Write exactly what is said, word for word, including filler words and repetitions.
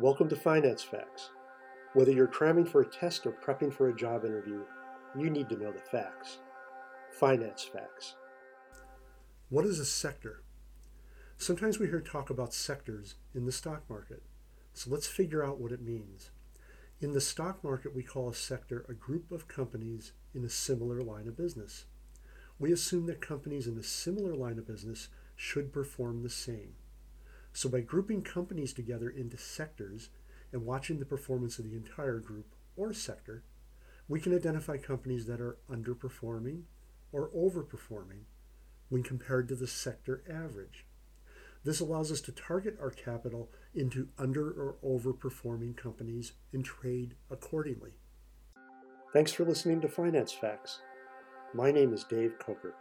Welcome to Finance Facts. Whether you're cramming for a test or prepping for a job interview, you need to know the facts. Finance Facts. What is a sector? Sometimes we hear talk about sectors in the stock market, so let's figure out what it means. In the stock market, we call a sector a group of companies in a similar line of business. We assume that companies in a similar line of business should perform the same. So by grouping companies together into sectors and watching the performance of the entire group or sector, we can identify companies that are underperforming or overperforming when compared to the sector average. This allows us to target our capital into under or overperforming companies and trade accordingly. Thanks for listening to Finance Facts. My name is Dave Coker.